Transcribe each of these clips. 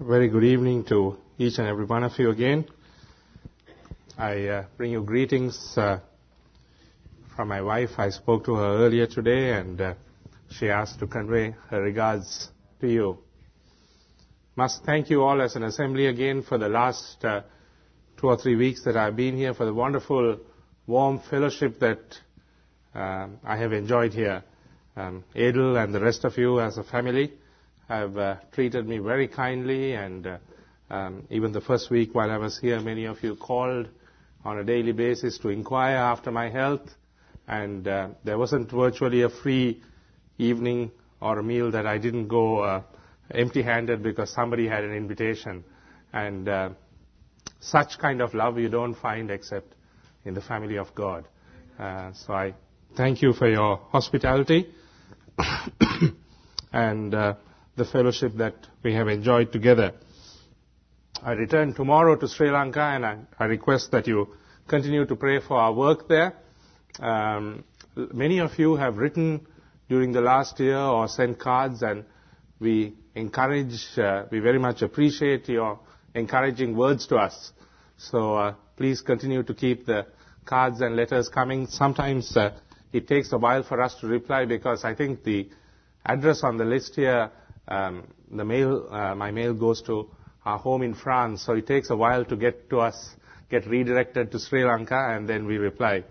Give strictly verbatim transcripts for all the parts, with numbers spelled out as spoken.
A very good evening to each and every one of you again. I uh, bring you greetings uh, from my wife. I spoke to her earlier today and uh, she asked to convey her regards to you. Must thank you all as an assembly again for the last uh, two or three weeks that I've been here, for the wonderful warm fellowship that um, I have enjoyed here. Um, Adel and the rest of you as a family have uh, treated me very kindly, and uh, um, even the first week while I was here, many of you called on a daily basis to inquire after my health, and uh, there wasn't virtually a free evening or a meal that I didn't go uh, empty-handed because somebody had an invitation. And uh, such kind of love you don't find except in the family of God. Uh, so I thank you for your hospitality and uh, the fellowship that we have enjoyed together. I return tomorrow to Sri Lanka, and I, I request that you continue to pray for our work there. Um, many of you have written during the last year or sent cards, and we encourage, uh, we very much appreciate your encouraging words to us. So uh, please continue to keep the cards and letters coming. Sometimes uh, it takes a while for us to reply because I think the address on the list here, Um, the mail, uh, my mail goes to our home in France, so it takes a while to get to us, get redirected to Sri Lanka, and then we reply.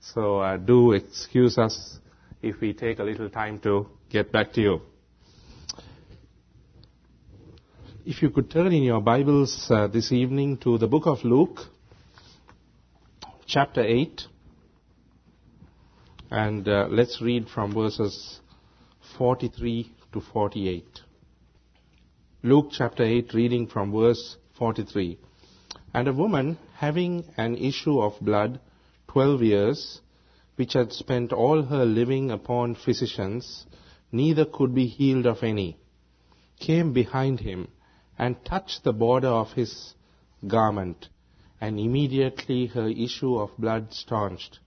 So uh, do excuse us if we take a little time to get back to you. If you could turn in your Bibles uh, this evening to the book of Luke, chapter eight, and uh, let's read from verses forty-three to forty-eight. Luke chapter eight, reading from verse forty-three. And a woman having an issue of blood twelve years, which had spent all her living upon physicians, neither could be healed of any, came behind him and touched the border of his garment, and immediately her issue of blood staunched.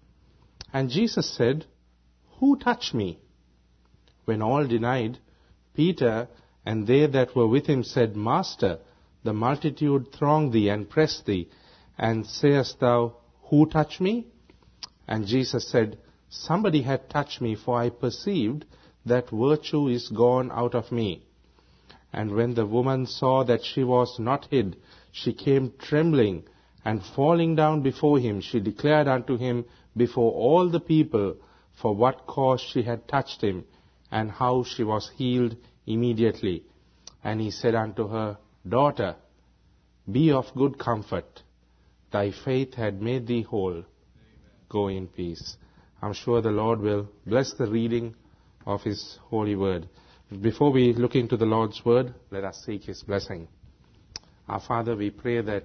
And Jesus said, "Who touched me?" When all denied, Peter and they that were with him said, "Master, the multitude throng thee and press thee, and sayest thou, Who touched me?" And Jesus said, "Somebody had touched me, for I perceived that virtue is gone out of me." And when the woman saw that she was not hid, she came trembling, and falling down before him, she declared unto him before all the people for what cause she had touched him, and how she was healed immediately. And he said unto her, "Daughter, be of good comfort. Thy faith had made thee whole. Amen. Go in peace." I'm sure the Lord will bless the reading of His holy word. Before we look into the Lord's word, let us seek His blessing. Our Father, we pray that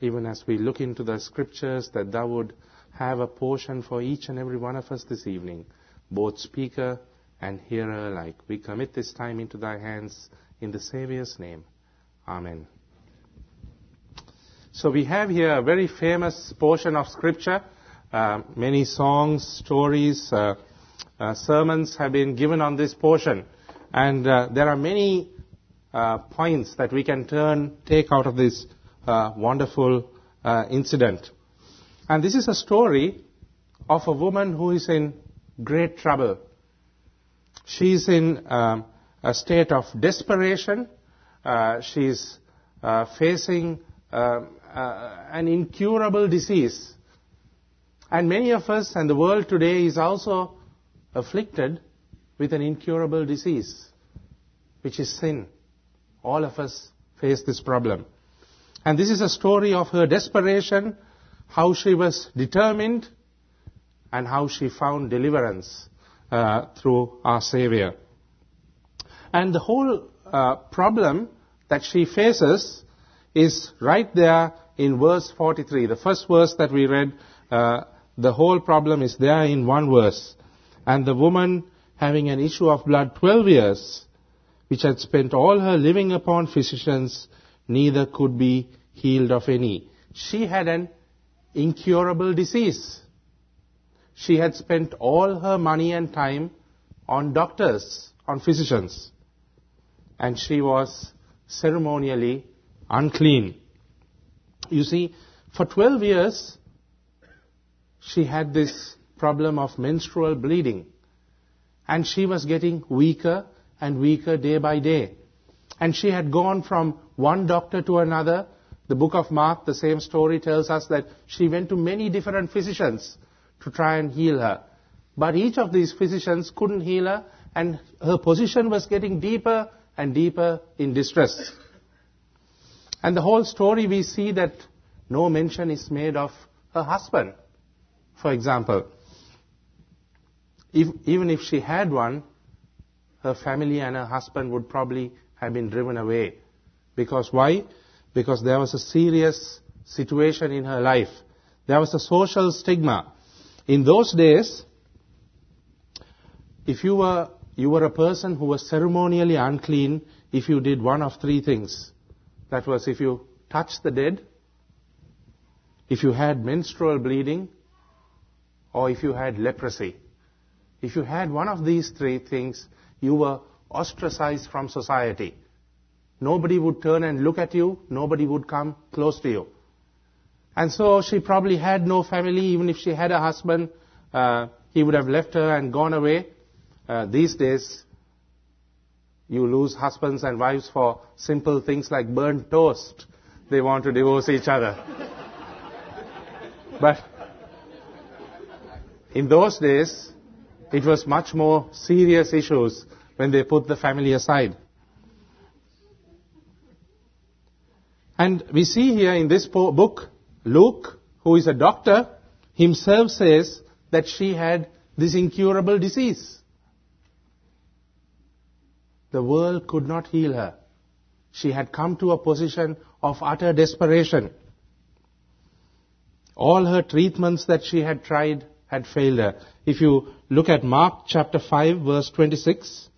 even as we look into the scriptures, that Thou would have a portion for each and every one of us this evening, both speaker and hearer alike. We commit this time into Thy hands in the Saviour's name. Amen. So we have here a very famous portion of Scripture. Uh, many songs, stories, uh, uh, sermons have been given on this portion. And uh, there are many uh, points that we can turn, take out of this uh, wonderful uh, incident. And this is a story of a woman who is in great trouble. She's in um, a state of desperation. Uh, she's uh, facing um, uh, an incurable disease. And many of us and the world today is also afflicted with an incurable disease, which is sin. All of us face this problem. And this is a story of her desperation, how she was determined, and how she found deliverance Uh, through our Savior. And the whole uh, problem that she faces is right there in verse forty-three. The first verse that we read, uh, the whole problem is there in one verse. And the woman having an issue of blood twelve years, which had spent all her living upon physicians, neither could be healed of any. She had an incurable disease. She had spent all her money and time on doctors, on physicians. And she was ceremonially unclean. You see, for twelve years, she had this problem of menstrual bleeding. And she was getting weaker and weaker day by day. And she had gone from one doctor to another. The book of Mark, the same story, tells us that she went to many different physicians to try and heal her. But each of these physicians couldn't heal her, and her position was getting deeper and deeper in distress. And the whole story, we see that no mention is made of her husband, for example. If, even if she had one, her family and her husband would probably have been driven away. Because why? Because there was a serious situation in her life. There was a social stigma. In those days, if you were, you were a person who was ceremonially unclean if you did one of three things. That was, if you touched the dead, if you had menstrual bleeding, or if you had leprosy. If you had one of these three things, you were ostracized from society. Nobody would turn and look at you. Nobody would come close to you. And so she probably had no family. Even if she had a husband, uh, he would have left her and gone away. Uh, these days, you lose husbands and wives for simple things like burnt toast. They want to divorce each other. But in those days, it was much more serious issues when they put the family aside. And we see here in this book, Luke, who is a doctor, himself says that she had this incurable disease. The world could not heal her. She had come to a position of utter desperation. All her treatments that she had tried had failed her. If you look at Mark chapter five, verse twenty-six.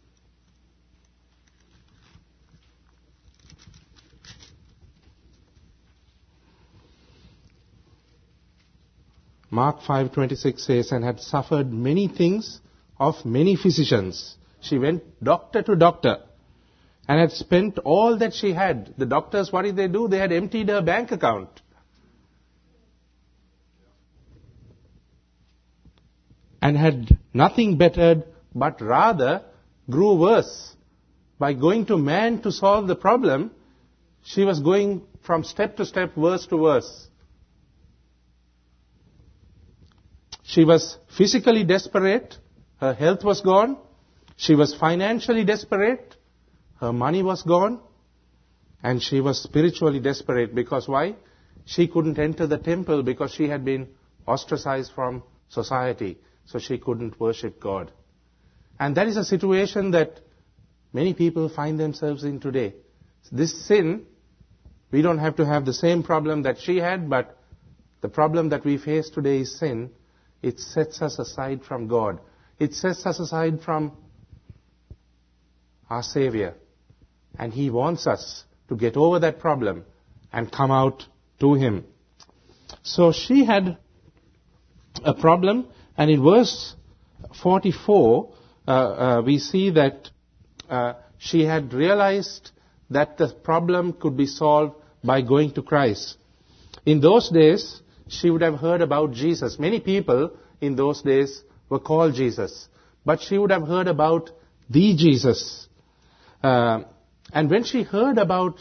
Mark five twenty-six says, and had suffered many things of many physicians. She went doctor to doctor and had spent all that she had. The doctors, what did they do? They had emptied her bank account. And had nothing bettered, but rather grew worse. By going to man to solve the problem, she was going from step to step, worse to worse. She was physically desperate. Her health was gone. She was financially desperate. Her money was gone. And she was spiritually desperate. Because why? She couldn't enter the temple because she had been ostracized from society. So she couldn't worship God. And that is a situation that many people find themselves in today. This sin, we don't have to have the same problem that she had, but the problem that we face today is sin. It sets us aside from God. It sets us aside from our Savior. And He wants us to get over that problem and come out to Him. So she had a problem, and in verse forty-four, uh, uh, we see that uh, she had realized that the problem could be solved by going to Christ. In those days, she would have heard about Jesus. Many people in those days were called Jesus. But she would have heard about the Jesus. Uh, and when she heard about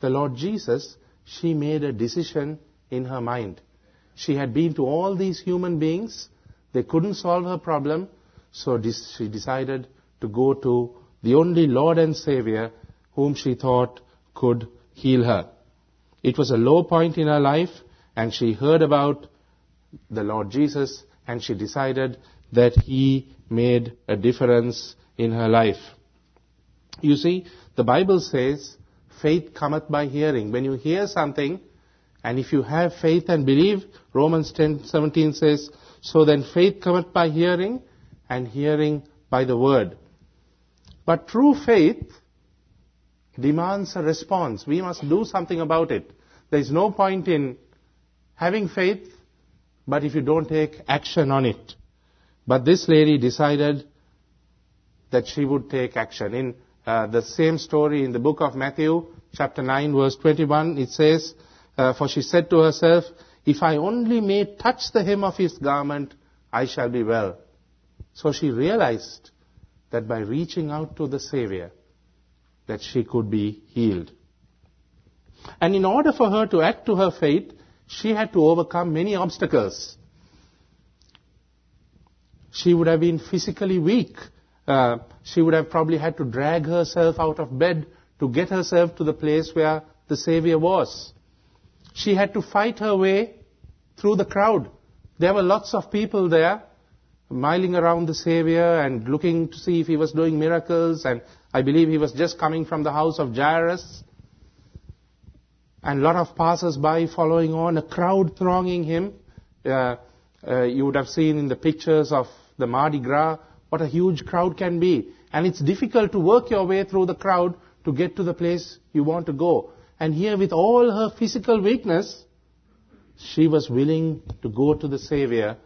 the Lord Jesus, she made a decision in her mind. She had been to all these human beings. They couldn't solve her problem. So she decided to go to the only Lord and Savior whom she thought could heal her. It was a low point in her life. And she heard about the Lord Jesus, and she decided that He made a difference in her life. You see, the Bible says, faith cometh by hearing. When you hear something, and if you have faith and believe, Romans ten seventeen says, so then faith cometh by hearing, and hearing by the word. But true faith demands a response. We must do something about it. There is no point in having faith, but if you don't take action on it. But this lady decided that she would take action. In uh, the same story in the book of Matthew, chapter nine, verse twenty-one. It says, uh, for she said to herself, if I only may touch the hem of his garment, I shall be well. So she realized that by reaching out to the Savior, that she could be healed. And in order for her to act to her faith, she had to overcome many obstacles. She would have been physically weak. Uh, she would have probably had to drag herself out of bed to get herself to the place where the Savior was. She had to fight her way through the crowd. There were lots of people there, milling around the Savior and looking to see if he was doing miracles. And I believe he was just coming from the house of Jairus. And a lot of passers-by following on, a crowd thronging him. Uh, uh, you would have seen in the pictures of the Mardi Gras what a huge crowd can be. And it's difficult to work your way through the crowd to get to the place you want to go. And here, with all her physical weakness, she was willing to go to the Savior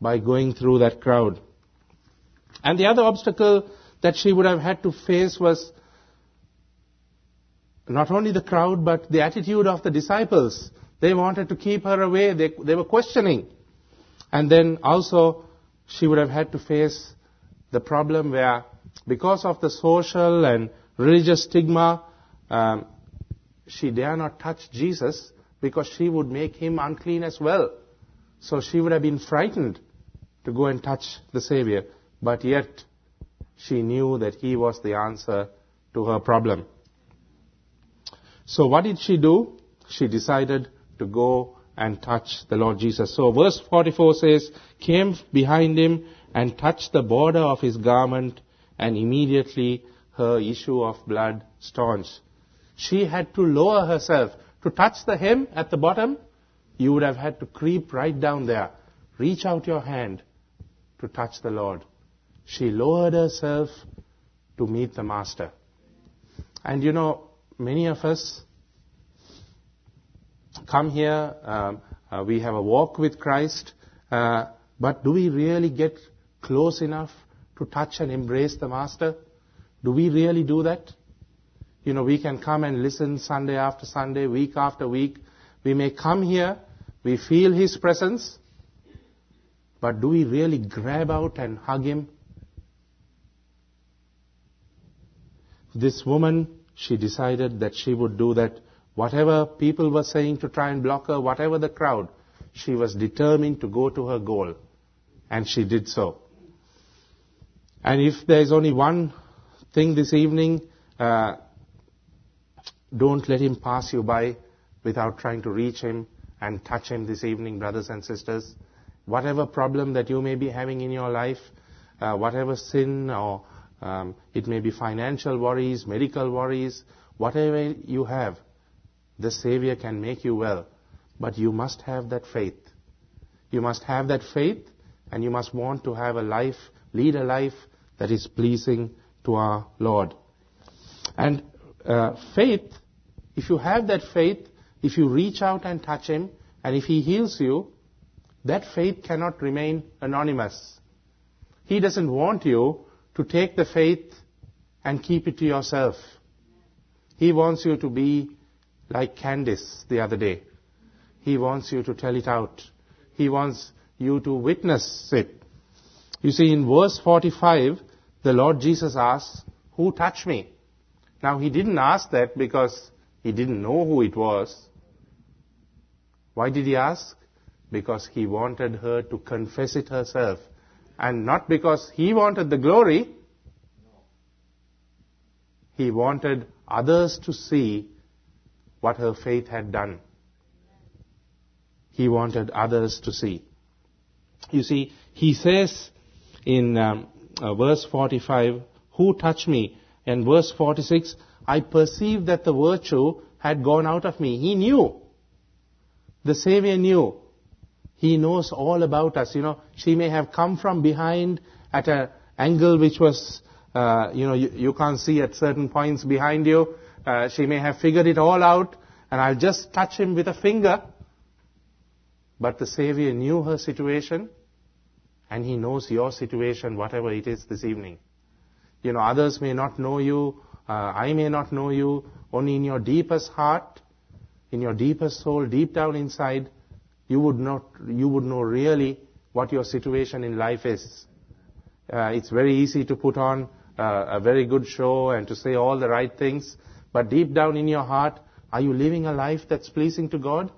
by going through that crowd. And the other obstacle that she would have had to face was not only the crowd, but the attitude of the disciples. They wanted to keep her away. They, they were questioning. And then also, she would have had to face the problem where, because of the social and religious stigma, um, she dare not touch Jesus because she would make him unclean as well. So she would have been frightened to go and touch the Savior. But yet, she knew that he was the answer to her problem. So what did she do? She decided to go and touch the Lord Jesus. So verse forty-four says, came behind him and touched the border of his garment, and immediately her issue of blood staunched. She had to lower herself. To touch the hem at the bottom, you would have had to creep right down there. Reach out your hand to touch the Lord. She lowered herself to meet the Master. And you know, many of us come here, um, uh, we have a walk with Christ, uh, but do we really get close enough to touch and embrace the Master? Do we really do that? You know, we can come and listen Sunday after Sunday, week after week. We may come here, we feel his presence, but do we really grab out and hug him? This woman, she decided that she would do that. Whatever people were saying to try and block her, whatever the crowd, she was determined to go to her goal. And she did so. And if there is only one thing this evening, uh, don't let him pass you by without trying to reach him and touch him this evening, brothers and sisters. Whatever problem that you may be having in your life, uh, whatever sin or Um, it may be financial worries, medical worries, whatever you have, the Savior can make you well. But you must have that faith. You must have that faith, and you must want to have a life, lead a life that is pleasing to our Lord. And uh, faith, if you have that faith, if you reach out and touch him, and if he heals you, that faith cannot remain anonymous. He doesn't want you to take the faith and keep it to yourself. He wants you to be like Candace the other day. He wants you to tell it out. He wants you to witness it. You see, in verse forty-five, the Lord Jesus asks, who touched me? Now, he didn't ask that because he didn't know who it was. Why did he ask? Because he wanted her to confess it herself. And not because he wanted the glory, he wanted others to see what her faith had done. He wanted others to see. You see, he says in um, uh, verse forty-five, who touched me? And verse forty-six, I perceived that the virtue had gone out of me. He knew. The Savior knew. He knows all about us. You know, she may have come from behind at an angle which was, uh, you know, you, you can't see at certain points behind you. Uh, she may have figured it all out, and I'll just touch him with a finger. But the Savior knew her situation, and he knows your situation, whatever it is this evening. You know, others may not know you uh, I may not know you, only in your deepest heart, in your deepest soul, deep down inside, you would not, you would know really what your situation in life is. Uh, it's very easy to put on uh, a very good show and to say all the right things, but deep down in your heart, are you living a life that's pleasing to God?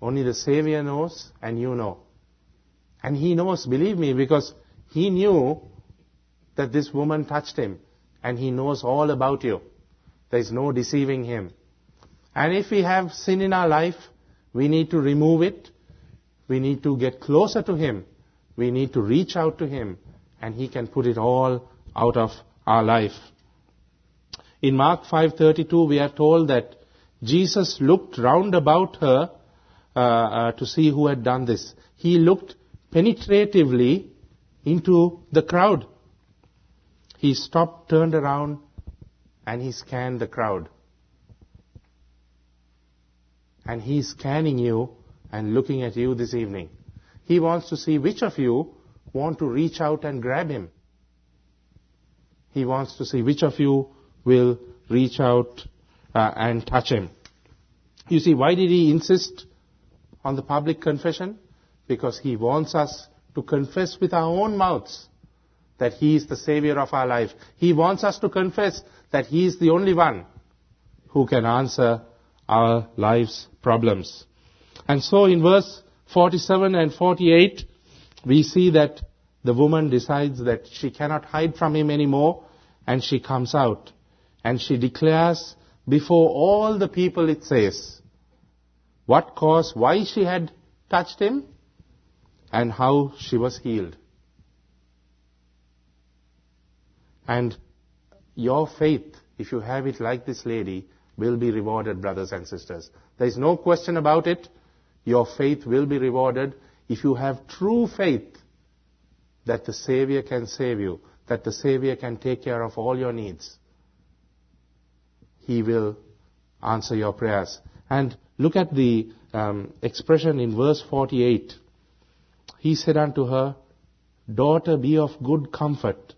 Only the Savior knows, and you know. And He knows, believe me, because He knew that this woman touched Him, and He knows all about you. There is no deceiving Him. And if we have sin in our life, we need to remove it. We need to get closer to Him. We need to reach out to Him, and He can put it all out of our life. In Mark five thirty-two, we are told that Jesus looked round about her uh, uh, to see who had done this. He looked penetratively into the crowd. He stopped, turned around, and He scanned the crowd. And He's scanning you and looking at you this evening. He wants to see which of you want to reach out and grab Him. He wants to see which of you will reach out uh, and touch Him. You see, why did He insist on the public confession? Because He wants us to confess with our own mouths that He is the Savior of our life. He wants us to confess that He is the only one who can answer our life's problems. And so in verse forty-seven and forty-eight, we see that the woman decides that she cannot hide from Him anymore, and she comes out. And she declares before all the people, it says, what cause, why she had touched Him, and how she was healed. And your faith, if you have it like this lady, will be rewarded, brothers and sisters. There is no question about it. Your faith will be rewarded if you have true faith that the Savior can save you, that the Savior can take care of all your needs. He will answer your prayers. And look at the um, expression in verse forty-eight. He said unto her, Daughter, be of good comfort.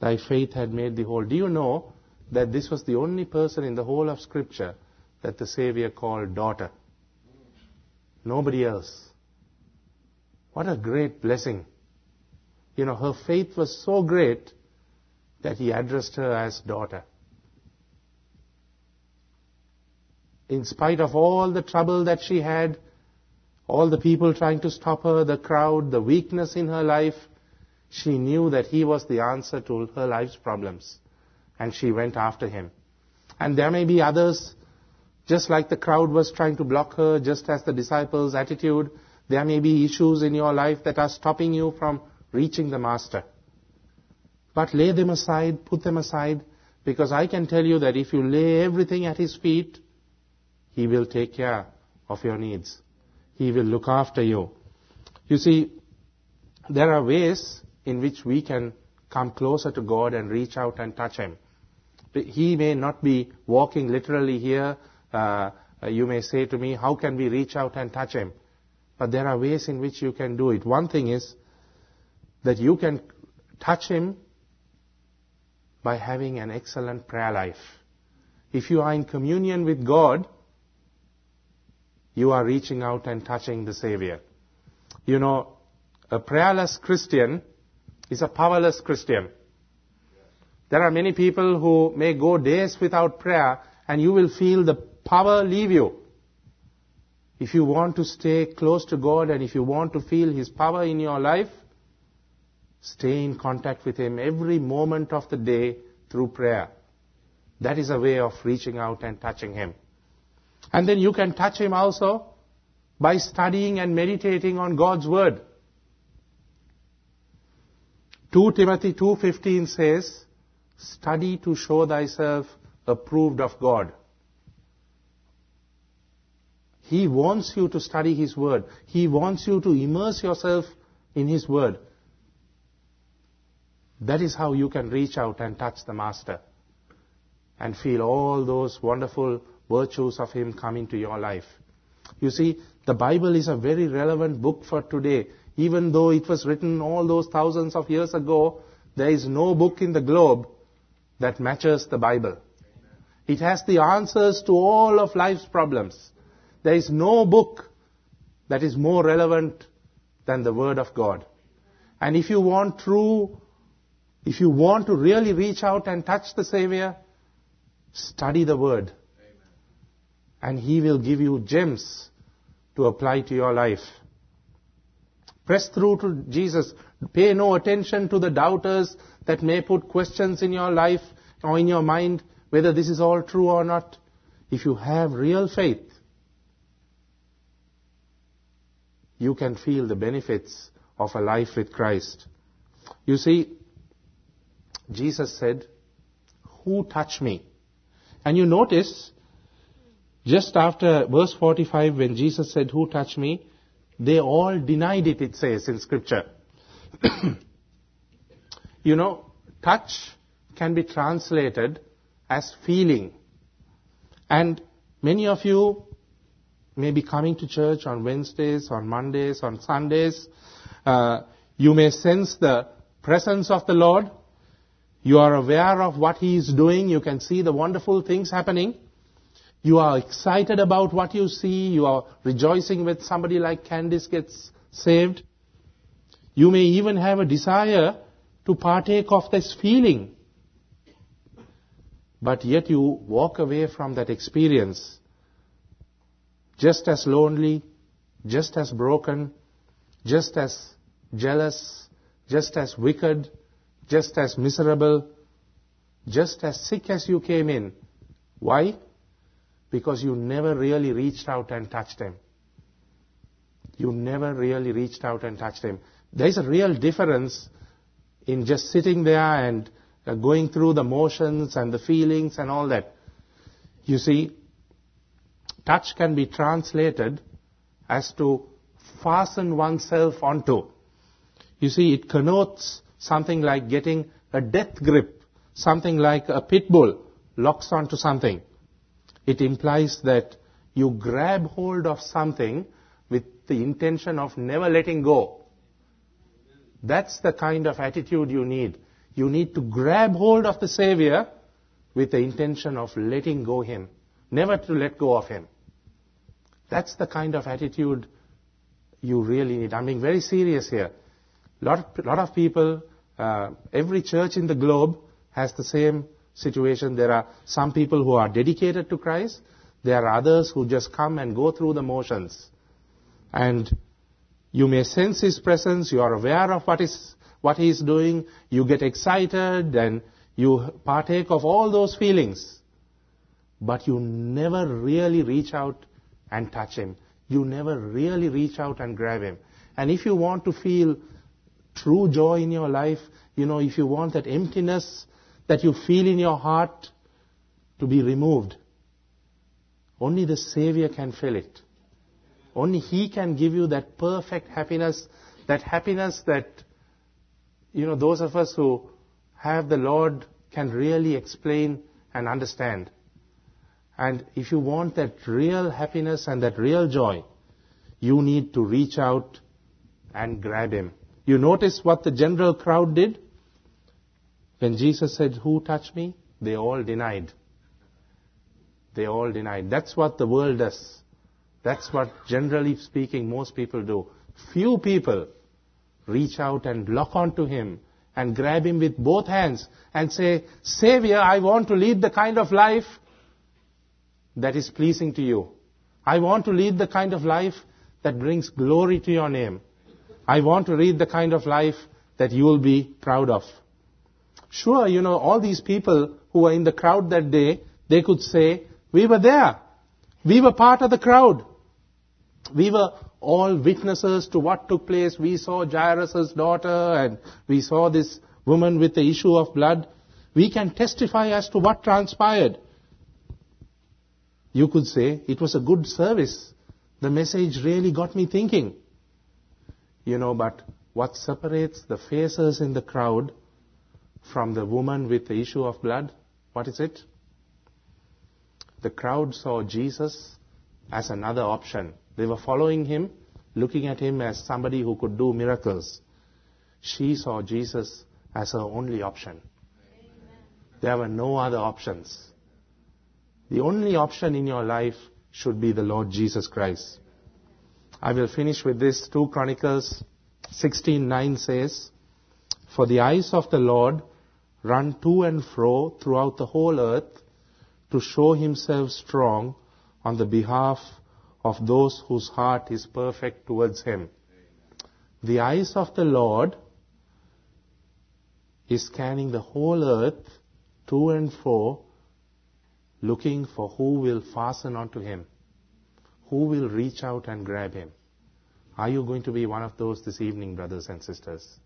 Thy faith had made thee whole. Do you know that this was the only person in the whole of Scripture that the Savior called daughter? Nobody else. What a great blessing. You know, her faith was so great that He addressed her as daughter. In spite of all the trouble that she had, all the people trying to stop her, the crowd, the weakness in her life, she knew that He was the answer to her life's problems. And she went after Him. And there may be others, just like the crowd was trying to block her, just as the disciples' attitude, there may be issues in your life that are stopping you from reaching the Master. But lay them aside, put them aside, because I can tell you that if you lay everything at His feet, He will take care of your needs. He will look after you. You see, there are ways in which we can come closer to God and reach out and touch Him. He may not be walking literally here. Uh, you may say to me, how can we reach out and touch Him? But there are ways in which you can do it. One thing is that you can touch Him by having an excellent prayer life. If you are in communion with God, you are reaching out and touching the Savior. You know, a prayerless Christian is a powerless Christian. There are many people who may go days without prayer, and you will feel the power leave you. If you want to stay close to God, and if you want to feel His power in your life, stay in contact with Him every moment of the day through prayer. That is a way of reaching out and touching Him. And then you can touch Him also by studying and meditating on God's Word. Second Timothy two fifteen says, Study to show thyself approved of God. He wants you to study His Word. He wants you to immerse yourself in His Word. That is how you can reach out and touch the Master and feel all those wonderful virtues of Him come into your life. You see, the Bible is a very relevant book for today. Even though it was written all those thousands of years ago, there is no book in the globe that matches the Bible. It has the answers to all of life's problems. There is no book that is more relevant than the Word of God. And if you want true, if you want to really reach out and touch the Savior, study the Word. And He will give you gems to apply to your life. Press through to Jesus. Pay no attention to the doubters that may put questions in your life or in your mind whether this is all true or not. If you have real faith, you can feel the benefits of a life with Christ. You see, Jesus said, "Who touched me?" And you notice, just after verse forty-five, when Jesus said, "Who touched me?" they all denied it, it says in Scripture. You know, touch can be translated as feeling. And many of you may be coming to church on Wednesdays, on Mondays, on Sundays. Uh, you may sense the presence of the Lord. You are aware of what He is doing. You can see the wonderful things happening. You are excited about what you see. You are rejoicing when somebody like Candace gets saved. You may even have a desire to partake of this feeling. But yet you walk away from that experience just as lonely, just as broken, just as jealous, just as wicked, just as miserable, just as sick as you came in. Why? Because you never really reached out and touched Him. You never really reached out and touched Him. There is a real difference in just sitting there and going through the motions and the feelings and all that. You see, touch can be translated as to fasten oneself onto. You see, it connotes something like getting a death grip, something like a pit bull locks onto something. It implies that you grab hold of something with the intention of never letting go. That's the kind of attitude you need. You need to grab hold of the Savior with the intention of letting go Him, never to let go of Him. That's the kind of attitude you really need. I'm being very serious here. A lot, lot of people, uh, every church in the globe has the same situation. There are some people who are dedicated to Christ. There are others who just come and go through the motions. And you may sense His presence. You are aware of what is what He is doing. You get excited and you partake of all those feelings. But you never really reach out and touch Him. You never really reach out and grab Him. And if you want to feel true joy in your life, you know, if you want that emptiness that you feel in your heart to be removed, only the Savior can fill it. Only He can give you that perfect happiness, that happiness that, you know, those of us who have the Lord can really explain and understand. And if you want that real happiness and that real joy, you need to reach out and grab Him. You notice what the general crowd did? When Jesus said, "Who touched me?" they all denied. They all denied. That's what the world does. That's what, generally speaking, most people do. Few people reach out and lock onto Him and grab Him with both hands and say, "Savior, I want to lead the kind of life that is pleasing to You. I want to lead the kind of life that brings glory to Your name. I want to lead the kind of life that You will be proud of." Sure, you know, all these people who were in the crowd that day, they could say, "We were there. We were part of the crowd. We were all witnesses to what took place. We saw Jairus' daughter and we saw this woman with the issue of blood. We can testify as to what transpired." You could say, "It was a good service. The message really got me thinking." You know, but what separates the faces in the crowd from the woman with the issue of blood, what is it? The crowd saw Jesus as another option. They were following Him, looking at Him as somebody who could do miracles. She saw Jesus as her only option. Amen. There were no other options. The only option in your life should be the Lord Jesus Christ. I will finish with this. Second Chronicles sixteen nine says, "For the eyes of the Lord run to and fro throughout the whole earth to show himself strong on the behalf of those whose heart is perfect towards him." The eyes of the Lord is scanning the whole earth to and fro, looking for who will fasten onto him, who will reach out and grab him. Are you going to be one of those this evening, brothers and sisters?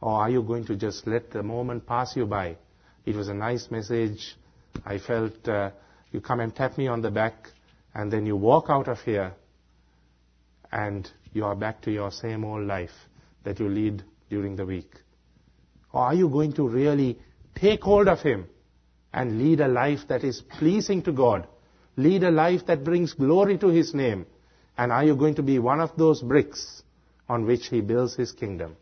Or are you going to just let the moment pass you by? It was a nice message. I felt uh, you come and tap me on the back, and then you walk out of here, and you are back to your same old life that you lead during the week. Or are you going to really take hold of him and lead a life that is pleasing to God? Lead a life that brings glory to his name. And are you going to be one of those bricks on which he builds his kingdom?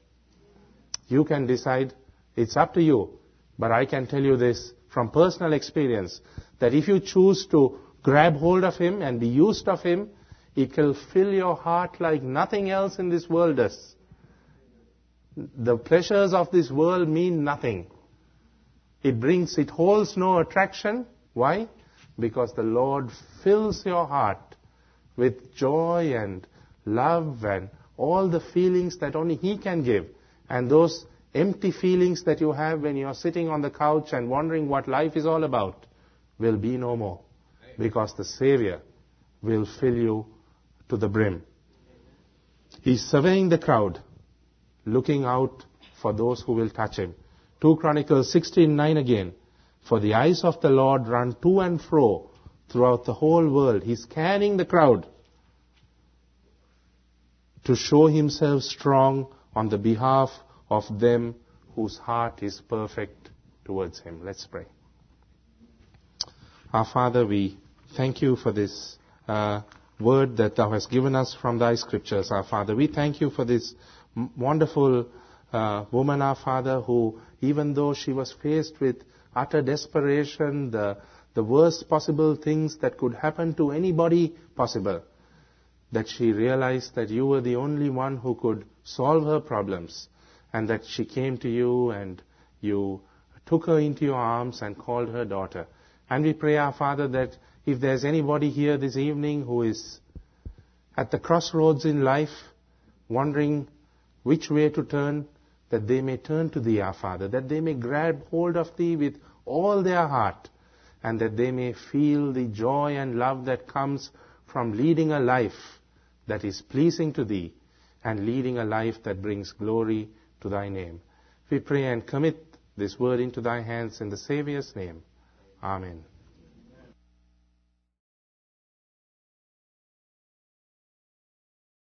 You can decide. It's up to you. But I can tell you this from personal experience, that if you choose to grab hold of him and be used of him, it will fill your heart like nothing else in this world does. The pleasures of this world mean nothing. It brings, it holds no attraction. Why? Because the Lord fills your heart with joy and love and all the feelings that only he can give. And those empty feelings that you have when you're sitting on the couch and wondering what life is all about will be no more. Because the Savior will fill you to the brim. He's surveying the crowd, looking out for those who will touch him. Second Chronicles sixteen nine again. "For the eyes of the Lord run to and fro throughout the whole world." He's scanning the crowd to show himself strong on the behalf of them whose heart is perfect towards him. Let's pray. Our Father, we thank you for this uh, word that thou hast given us from thy scriptures, our Father. We thank you for this wonderful uh, woman, our Father, who, even though she was faced with utter desperation, the, the worst possible things that could happen to anybody possible, that she realized that you were the only one who could solve her problems, and that she came to you and you took her into your arms and called her daughter. And we pray, our Father, that if there's anybody here this evening who is at the crossroads in life, wondering which way to turn, that they may turn to thee, our Father, that they may grab hold of thee with all their heart, and that they may feel the joy and love that comes from leading a life that is pleasing to thee, and leading a life that brings glory to thy name. We pray and commit this word into thy hands in the Saviour's name. Amen.